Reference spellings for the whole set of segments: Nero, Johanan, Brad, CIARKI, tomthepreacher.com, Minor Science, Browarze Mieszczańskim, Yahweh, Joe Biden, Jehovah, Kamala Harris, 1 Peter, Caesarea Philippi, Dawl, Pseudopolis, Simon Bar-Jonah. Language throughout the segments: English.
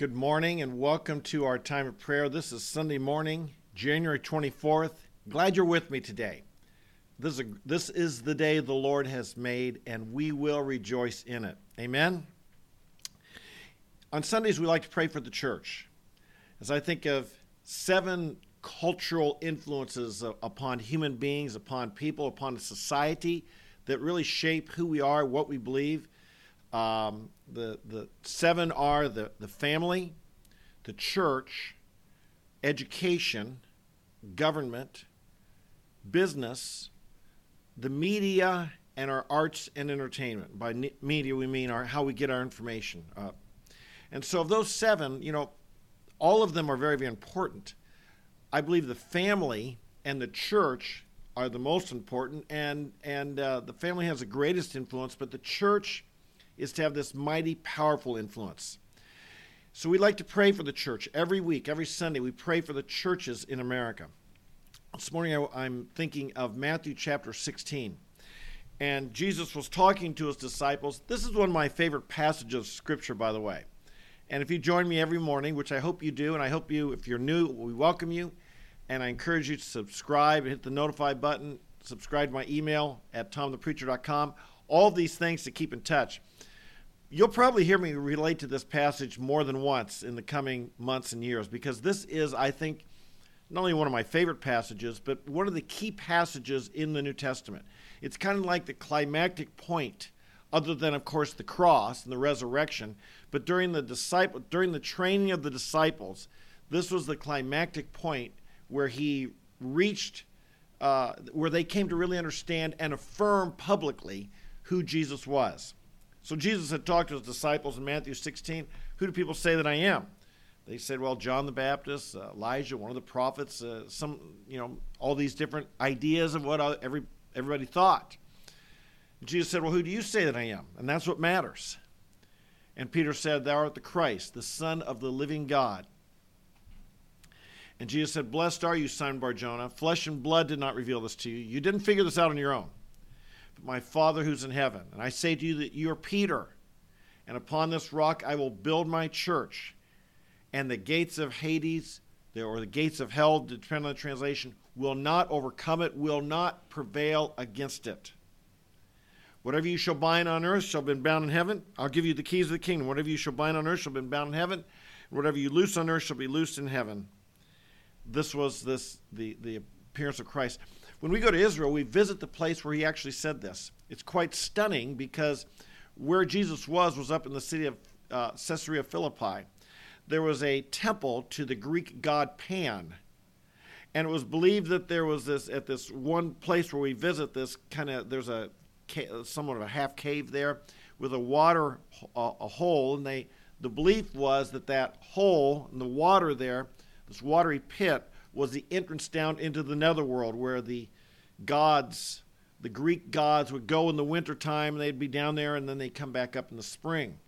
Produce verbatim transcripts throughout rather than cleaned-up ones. Good morning and welcome to our time of prayer. This is Sunday morning, January twenty-fourth. Glad you're with me today. This is, a, this is the day the Lord has made, and we will rejoice in it. Amen? On Sundays, we like to pray for the church. As I think of seven cultural influences upon human beings, upon people, upon society that really shape who we are, what we believe, Um, the the seven are the, the family, the church, education, government, business, the media, and our arts and entertainment. By ne- media, we mean our how we get our information up. And so of those seven, you know, all of them are very, very important. I believe the family and the church are the most important, and, and uh, the family has the greatest influence, but the church is to have this mighty, powerful influence. So we like to pray for the church every week, every Sunday. We pray for the churches in America. This morning I, I'm thinking of Matthew chapter sixteen. And Jesus was talking to his disciples. This is one of my favorite passages of Scripture, by the way. And if you join me every morning, which I hope you do, and I hope you, if you're new, we welcome you. And I encourage you to subscribe and hit the notify button. Subscribe to my email at tom the preacher dot com. All these things to keep in touch. You'll probably hear me relate to this passage more than once in the coming months and years, because this is, I think, not only one of my favorite passages, but one of the key passages in the New Testament. It's kind of like the climactic point, other than, of course, the cross and the resurrection, but during the disciple, during the training of the disciples, this was the climactic point where he reached, uh, where they came to really understand and affirm publicly who Jesus was. So Jesus had talked to his disciples in Matthew sixteen. Who do people say that I am? They said, well, John the Baptist, uh, Elijah, one of the prophets, uh, some, you know, all these different ideas of what every everybody thought. And Jesus said, well, who do you say that I am? And that's what matters. And Peter said, thou art the Christ, the Son of the living God. And Jesus said, blessed are you, Simon Bar-Jonah. Flesh and blood did not reveal this to you. You didn't figure this out on your own. My Father who's in heaven. And I say to you that you are Peter, and upon this rock I will build my church, and the gates of Hades, or the gates of hell, depending on the translation, will not overcome it, will not prevail against it. Whatever you shall bind on earth shall be bound in heaven. I'll give you the keys of the kingdom. Whatever you shall bind on earth shall be bound in heaven. Whatever you loose on earth shall be loosed in heaven. This was this the, the appearance of Christ. When we go to Israel, we visit the place where he actually said this. It's quite stunning because where Jesus was was up in the city of uh, Caesarea Philippi. There was a temple to the Greek god Pan. And it was believed that there was this, at this one place where we visit this, kind of, there's a somewhat of a half cave there with a water, a, a hole. And they the belief was that that hole in the water there, this watery pit, was the entrance down into the netherworld where the gods, the Greek gods, would go in the wintertime. They'd be down there, and then they'd come back up in the spring.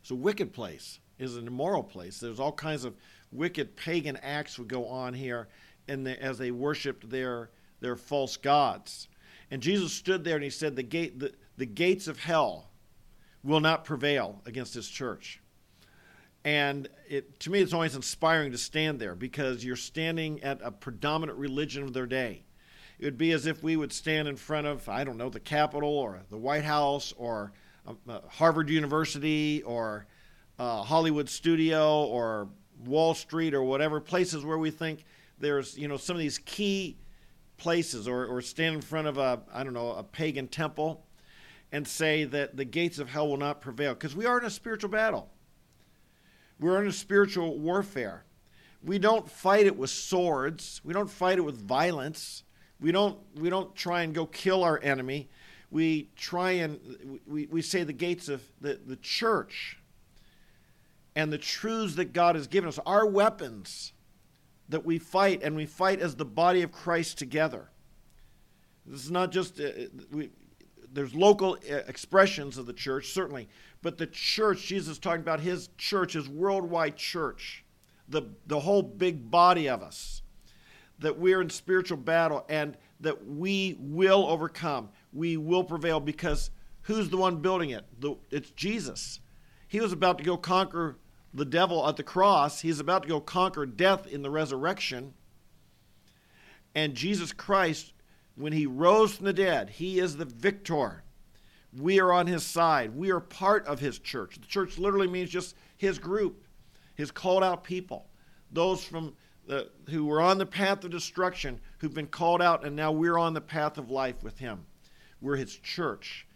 It's a wicked place. It's an immoral place. There's all kinds of wicked pagan acts would go on here and the, as they worshipped their their false gods. And Jesus stood there, and he said, the, gate, the, the gates of hell will not prevail against his church. And it, to me, it's always inspiring to stand there because you're standing at a predominant religion of their day. It would be as if we would stand in front of, I don't know, the Capitol or the White House or uh, Harvard University or uh, Hollywood Studio or Wall Street or whatever, places where we think there's, you know, some of these key places, or, or stand in front of a, I don't know, a pagan temple and say that the gates of hell will not prevail, because we are in a spiritual battle. We're in a spiritual warfare. We don't fight it with swords. We don't fight it with violence. We don't we don't try and go kill our enemy. We try and we, we say the gates of the, the church and the truths that God has given us are weapons that we fight, and we fight as the body of Christ together. This is not just uh, we There's local expressions of the church, certainly. But the church, Jesus is talking about his church, his worldwide church, the, the whole big body of us, that we're in spiritual battle and that we will overcome. We will prevail, because who's the one building it? The, it's Jesus. He was about to go conquer the devil at the cross. He's about to go conquer death in the resurrection. And Jesus Christ, when he rose from the dead, he is the victor. We are on his side. We are part of his church. The church literally means just his group, his called out people, those from the, who were on the path of destruction, who've been called out, and now we're on the path of life with him. We're his church,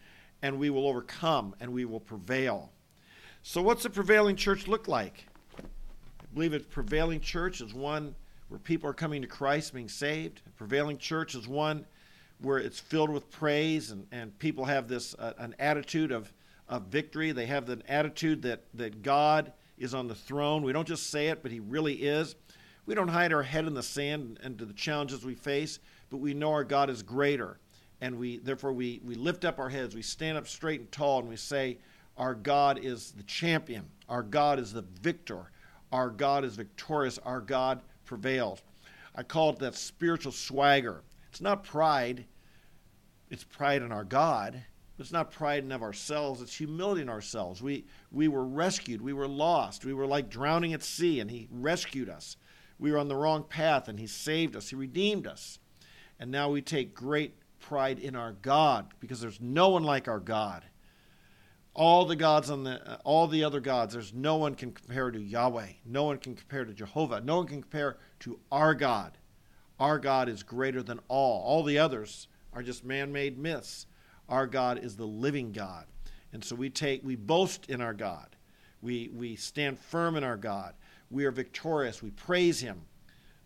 and we will overcome, and we will prevail. So what's a prevailing church look like? I believe a prevailing church is one where people are coming to Christ, being saved. A prevailing church is one where it's filled with praise, and, and people have this uh, an attitude of, of victory. They have an attitude that, that God is on the throne. We don't just say it, but he really is. We don't hide our head in the sand and to the challenges we face, but we know our God is greater. And we therefore we, we lift up our heads. We stand up straight and tall, and we say, our God is the champion. Our God is the victor. Our God is victorious. Our God prevails. I call it that spiritual swagger. It's not pride. It's pride in our God. It's not pride in of ourselves. It's humility in ourselves. We we were rescued. We were lost. We were like drowning at sea, and he rescued us. We were on the wrong path, and he saved us. He redeemed us. And now we take great pride in our God, because there's no one like our God. All the gods on the all the other gods, there's no one can compare to Yahweh. No one can compare to Jehovah. No one can compare to our God. Our God is greater than all. All the others are just man-made myths. Our God is the living God. And so we take, we boast in our God. We we stand firm in our God. We are victorious. We praise him.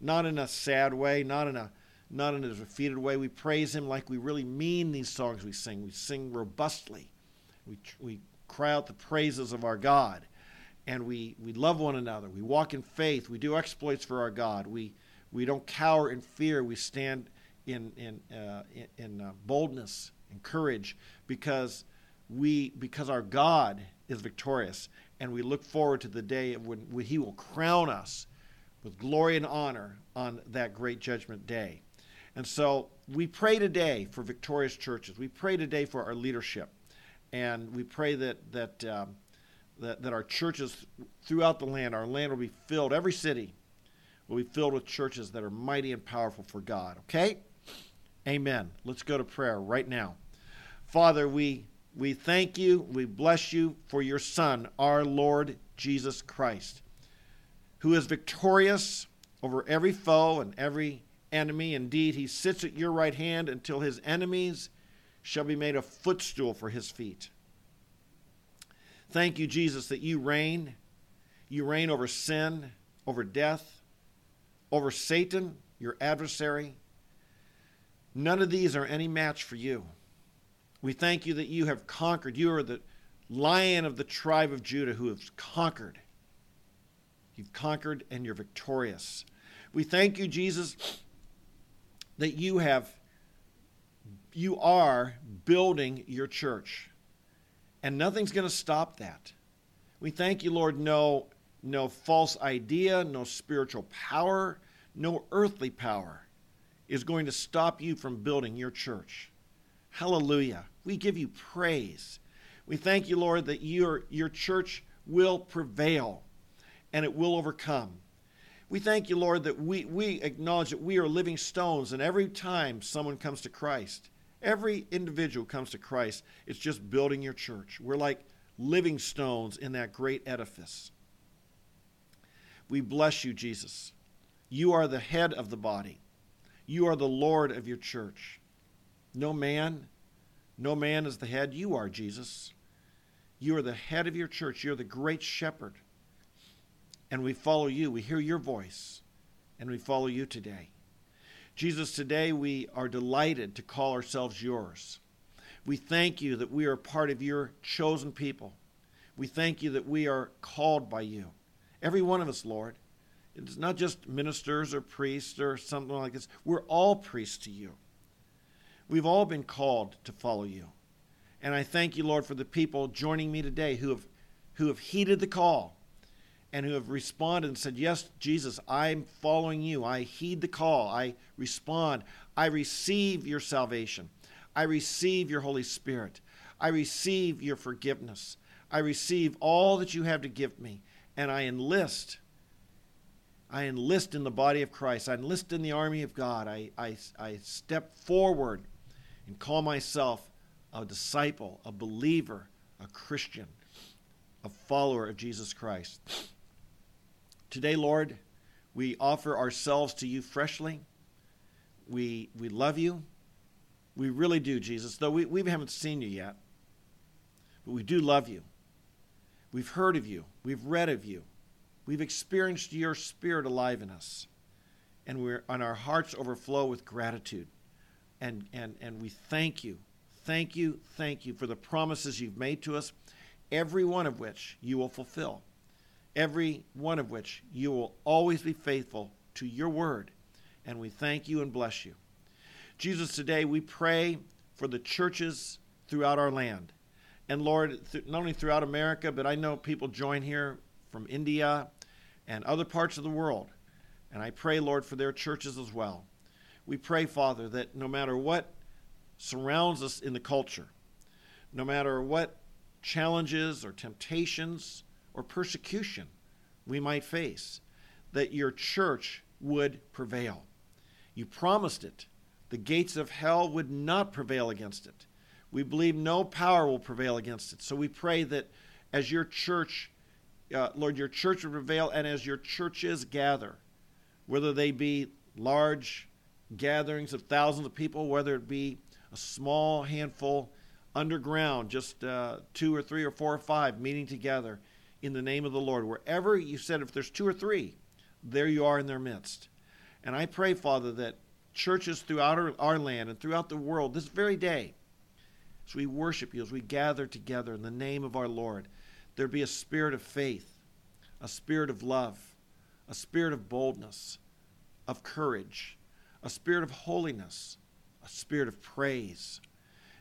Not in a sad way, not in a not in a defeated way. We praise him like we really mean these songs we sing. We sing robustly. We we cry out the praises of our God. And we, we love one another. We walk in faith. We do exploits for our God. We We don't cower in fear. We stand in in uh, in, in uh, boldness and courage, because we because our God is victorious, and we look forward to the day when, when he will crown us with glory and honor on that great judgment day. And so we pray today for victorious churches. We pray today for our leadership, and we pray that that um, that, that our churches throughout the land, our land will be filled, every city will be filled with churches that are mighty and powerful for God, okay? Amen. Let's go to prayer right now. Father, we we thank you, we bless you for your Son, our Lord Jesus Christ, who is victorious over every foe and every enemy. Indeed, he sits at your right hand until his enemies shall be made a footstool for his feet. Thank you, Jesus, that you reign. You reign over sin, over death, over Satan, your adversary. None of these are any match for you. We thank you that you have conquered. You are the Lion of the tribe of Judah who has conquered. You've conquered, and you're victorious. We thank you, Jesus, that you have, you are building your church, and nothing's going to stop that. We thank you, Lord, no No false idea, no spiritual power, no earthly power is going to stop you from building your church. Hallelujah. We give you praise. We thank you, Lord, that your, your church will prevail, and it will overcome. We thank you, Lord, that we, we acknowledge that we are living stones, and every time someone comes to Christ, every individual comes to Christ, it's just building your church. We're like living stones in that great edifice. We bless you, Jesus. You are the head of the body. You are the Lord of your church. No man, no man is the head. You are, Jesus. You are the head of your church. You're the great shepherd. And we follow you. We hear your voice, and we follow you today. Jesus, today we are delighted to call ourselves yours. We thank you that we are part of your chosen people. We thank you that we are called by you. Every one of us, Lord. It's not just ministers or priests or something like this. We're all priests to you. We've all been called to follow you. And I thank you, Lord, for the people joining me today who have who have heeded the call and who have responded and said, yes, Jesus, I'm following you. I heed the call. I respond. I receive your salvation. I receive your Holy Spirit. I receive your forgiveness. I receive all that you have to give me. and I enlist. I enlist in the body of Christ. I enlist in the army of God. I, I, I step forward and call myself a disciple, a believer, a Christian, a follower of Jesus Christ. Today, Lord, we offer ourselves to you freshly. We we love you. We really do, Jesus, though we, we haven't seen you yet. But we do love you. We've heard of you. We've read of you. We've experienced your spirit alive in us. And we're and our hearts overflow with gratitude. And, and, and we thank you. Thank you, thank you for the promises you've made to us, every one of which you will fulfill. Every one of which you will always be faithful to your word. And we thank you and bless you. Jesus, today we pray for the churches throughout our land. And Lord, th- not only throughout America, but I know people join here from India and other parts of the world. And I pray, Lord, for their churches as well. We pray, Father, that no matter what surrounds us in the culture, no matter what challenges or temptations or persecution we might face, that your church would prevail. You promised it. The gates of hell would not prevail against it. We believe no power will prevail against it. So we pray that as your church, uh, Lord, your church would prevail, and as your churches gather, whether they be large gatherings of thousands of people, whether it be a small handful underground, just uh, two or three or four or five meeting together in the name of the Lord. Wherever you said, if there's two or three, there you are in their midst. And I pray, Father, that churches throughout our, our land and throughout the world this very day, as we worship you, as we gather together in the name of our Lord, there be a spirit of faith, a spirit of love, a spirit of boldness, of courage, a spirit of holiness, a spirit of praise.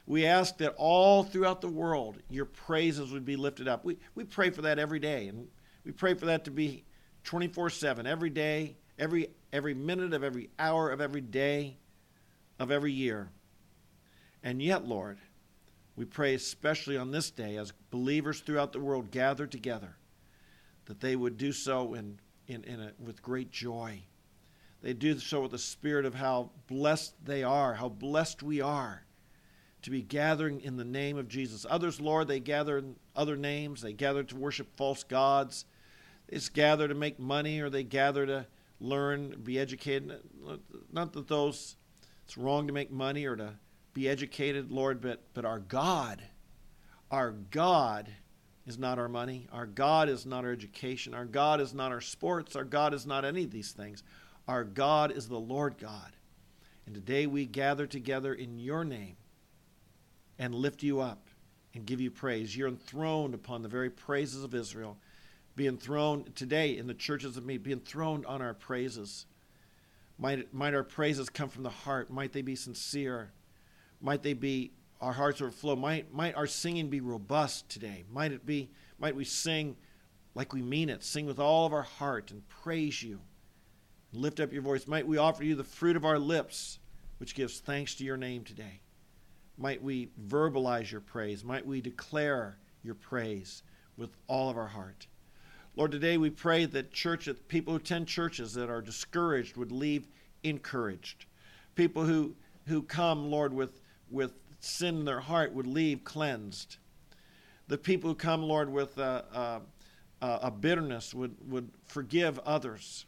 We ask that all throughout the world, your praises would be lifted up. We we pray for that every day, and we pray for that to be twenty-four seven, every day, every every minute of every hour of every day of every year. And yet, Lord, we pray especially on this day as believers throughout the world gather together, that they would do so in, in, in a, with great joy. They do so with the spirit of how blessed they are, how blessed we are to be gathering in the name of Jesus. Others, Lord, they gather in other names. They gather to worship false gods. They gather to make money, or they gather to learn, be educated. Not that those, it's wrong to make money or to be educated, Lord, but, but our God, our God is not our money. Our God is not our education. Our God is not our sports. Our God is not any of these things. Our God is the Lord God. And today we gather together in your name and lift you up and give you praise. You're enthroned upon the very praises of Israel. Be enthroned today in the churches of me. Be enthroned on our praises. Might, might our praises come from the heart. Might they be sincere. Might they be, our hearts overflow. Might, might our singing be robust today. Might it be, might we sing like we mean it. Sing with all of our heart and praise you. And lift up your voice. Might we offer you the fruit of our lips, which gives thanks to your name today. Might we verbalize your praise. Might we declare your praise with all of our heart. Lord, today we pray that church, people who attend churches that are discouraged would leave encouraged. People who, who come, Lord, with, with sin in their heart would leave cleansed. The people who come, Lord, with a, a, a bitterness would, would forgive others.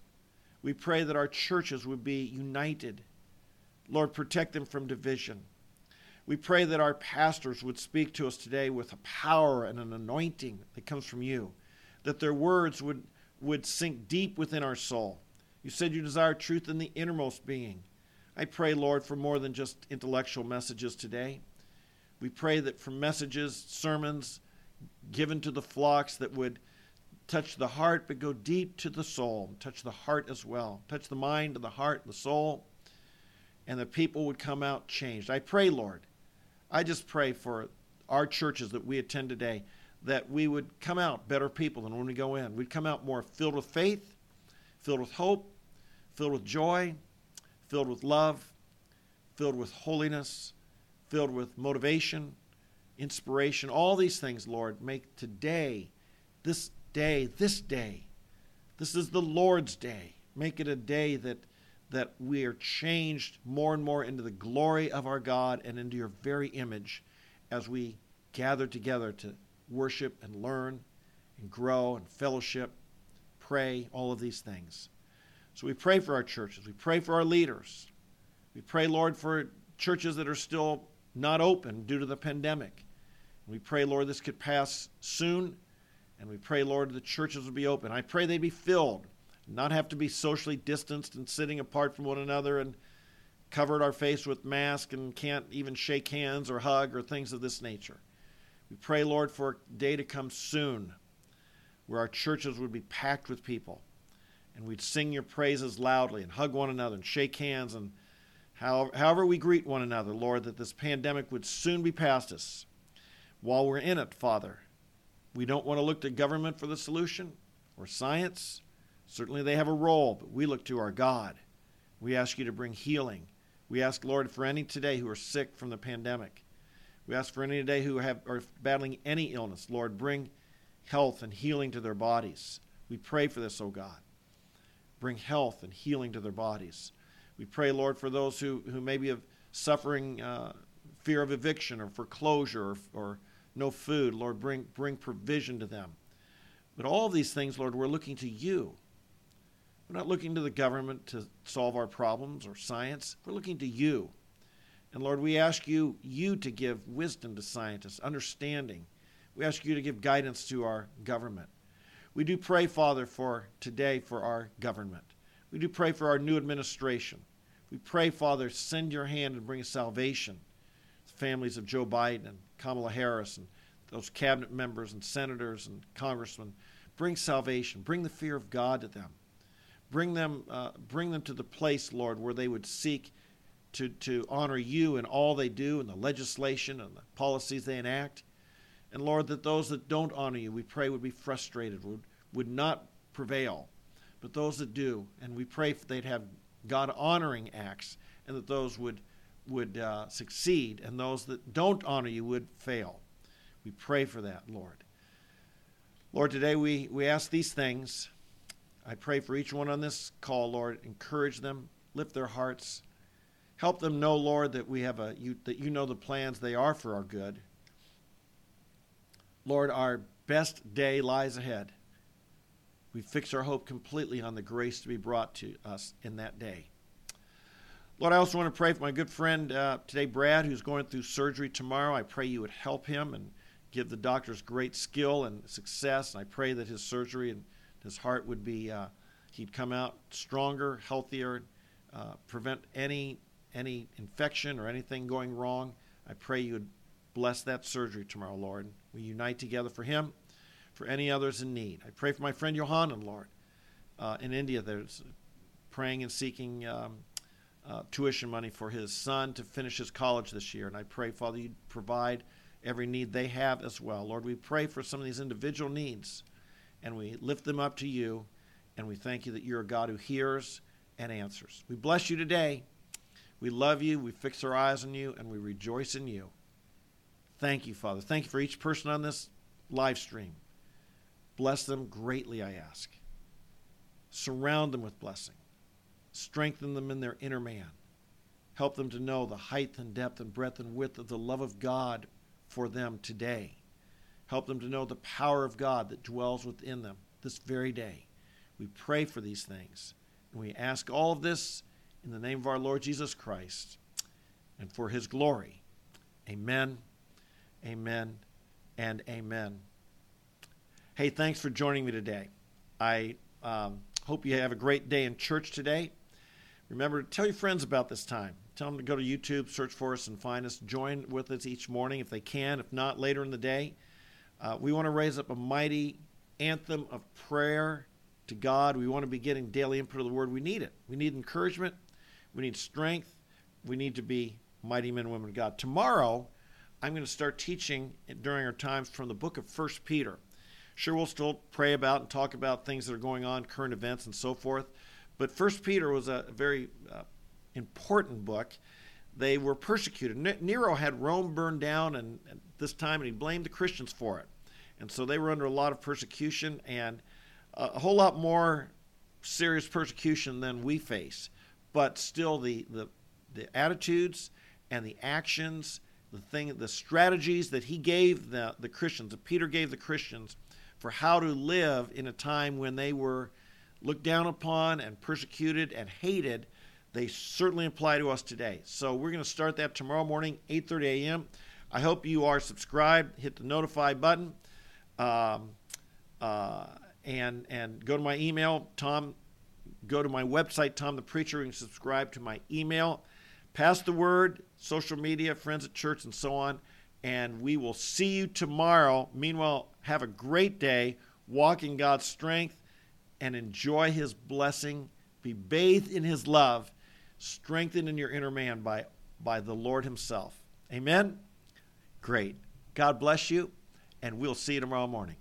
We pray that our churches would be united. Lord, protect them from division. We pray that our pastors would speak to us today with a power and an anointing that comes from you, that their words would, would sink deep within our soul. You said you desire truth in the innermost being. I pray, Lord, for more than just intellectual messages today. We pray that for messages, sermons given to the flocks that would touch the heart but go deep to the soul, touch the heart as well, touch the mind and the heart and the soul, and the people would come out changed. I pray, Lord, I just pray for our churches that we attend today, that we would come out better people than when we go in. We'd come out more filled with faith, filled with hope, filled with joy, filled with love, filled with holiness, filled with motivation, inspiration. All these things, Lord, make today, this day, this day. This is the Lord's day. Make it a day that that we are changed more and more into the glory of our God and into your very image as we gather together to worship and learn and grow and fellowship, pray, all of these things. So we pray for our churches. We pray for our leaders. We pray, Lord, for churches that are still not open due to the pandemic. We pray, Lord, this could pass soon. And we pray, Lord, the churches would be open. I pray they'd be filled, not have to be socially distanced and sitting apart from one another and covered our face with masks and can't even shake hands or hug or things of this nature. We pray, Lord, for a day to come soon where our churches would be packed with people and we'd sing your praises loudly and hug one another and shake hands and however, however we greet one another, Lord, that this pandemic would soon be past us. While we're in it, Father, we don't want to look to government for the solution or science. Certainly they have a role, but we look to our God. We ask you to bring healing. We ask, Lord, for any today who are sick from the pandemic. We ask for any today who have, are battling any illness. Lord, bring health and healing to their bodies. We pray for this, O God. Bring health and healing to their bodies. We pray, Lord, for those who, who maybe have suffering uh, fear of eviction or foreclosure or, or no food. Lord, bring bring provision to them. But all of these things, Lord, we're looking to you. We're not looking to the government to solve our problems or science. We're looking to you. And Lord, we ask you, you to give wisdom to scientists, understanding. We ask you to give guidance to our government. We do pray, Father, for today for our government. We do pray for our new administration. We pray, Father, send your hand and bring salvation. The families of Joe Biden and Kamala Harris and those cabinet members and senators and congressmen, bring salvation, bring the fear of God to them, bring them, uh, bring them to the place, Lord, where they would seek to to honor you in all they do, in the legislation and the policies they enact, and Lord, that those that don't honor you, we pray would be frustrated, would would not prevail, but those that do, and we pray they'd have God-honoring acts, and that those would. would uh, succeed, and those that don't honor you would fail. We pray for that, Lord. Lord, today we, we ask these things. I pray for each one on this call, Lord. Encourage them, lift their hearts. Help them know, Lord, that we have a you, that you know the plans they are for our good. Lord, our best day lies ahead. We fix our hope completely on the grace to be brought to us in that day. Lord, I also want to pray for my good friend uh, today, Brad, who's going through surgery tomorrow. I pray you would help him and give the doctors great skill and success. And I pray that his surgery and his heart would be, uh, he'd come out stronger, healthier, uh, prevent any any infection or anything going wrong. I pray you would bless that surgery tomorrow, Lord. We unite together for him, for any others in need. I pray for my friend Johanan, Lord, uh, in India that's praying and seeking um Uh, tuition money for his son to finish his college this year. And I pray, Father, you provide every need they have as well. Lord, we pray for some of these individual needs, and we lift them up to you, and we thank you that you're a God who hears and answers. We bless you today. We love you. We fix our eyes on you, and we rejoice in you. Thank you, Father. Thank you for each person on this live stream. Bless them greatly, I ask. Surround them with blessing. Strengthen them in their inner man. Help them to know the height and depth and breadth and width of the love of God for them today. Help them to know the power of God that dwells within them this very day. We pray for these things, and we ask all of this in the name of our Lord Jesus Christ and for his glory. Amen, amen, and amen. Hey, thanks for joining me today. I um, hope you have a great day in church today. Remember to tell your friends about this time. Tell them to go to YouTube, search for us, and find us. Join with us each morning if they can. If not, later in the day. Uh, we want to raise up a mighty anthem of prayer to God. We want to be getting daily input of the Word. We need it. We need encouragement. We need strength. We need to be mighty men and women of God. Tomorrow, I'm going to start teaching during our times from the book of First Peter. Sure, we'll still pray about and talk about things that are going on, current events and so forth. But First Peter was a very uh, important book. They were persecuted. Nero had Rome burned down and, and this time, and he blamed the Christians for it. And so they were under a lot of persecution, and a whole lot more serious persecution than we face. But still, the the, the attitudes and the actions, the thing, the strategies that he gave the, the Christians, that Peter gave the Christians for how to live in a time when they were looked down upon and persecuted and hated, they certainly apply to us today. So we're going to start that tomorrow morning, eight thirty a.m. I hope you are subscribed. Hit the notify button. Um, uh, and and go to my email, Tom. Go to my website, Tom the Preacher, and subscribe to my email. Pass the word, social media, friends at church, and so on. And we will see you tomorrow. Meanwhile, have a great day. Walk in God's strength and enjoy his blessing. Be bathed in his love, strengthened in your inner man by, by the Lord himself. Amen? Great. God bless you, and we'll see you tomorrow morning.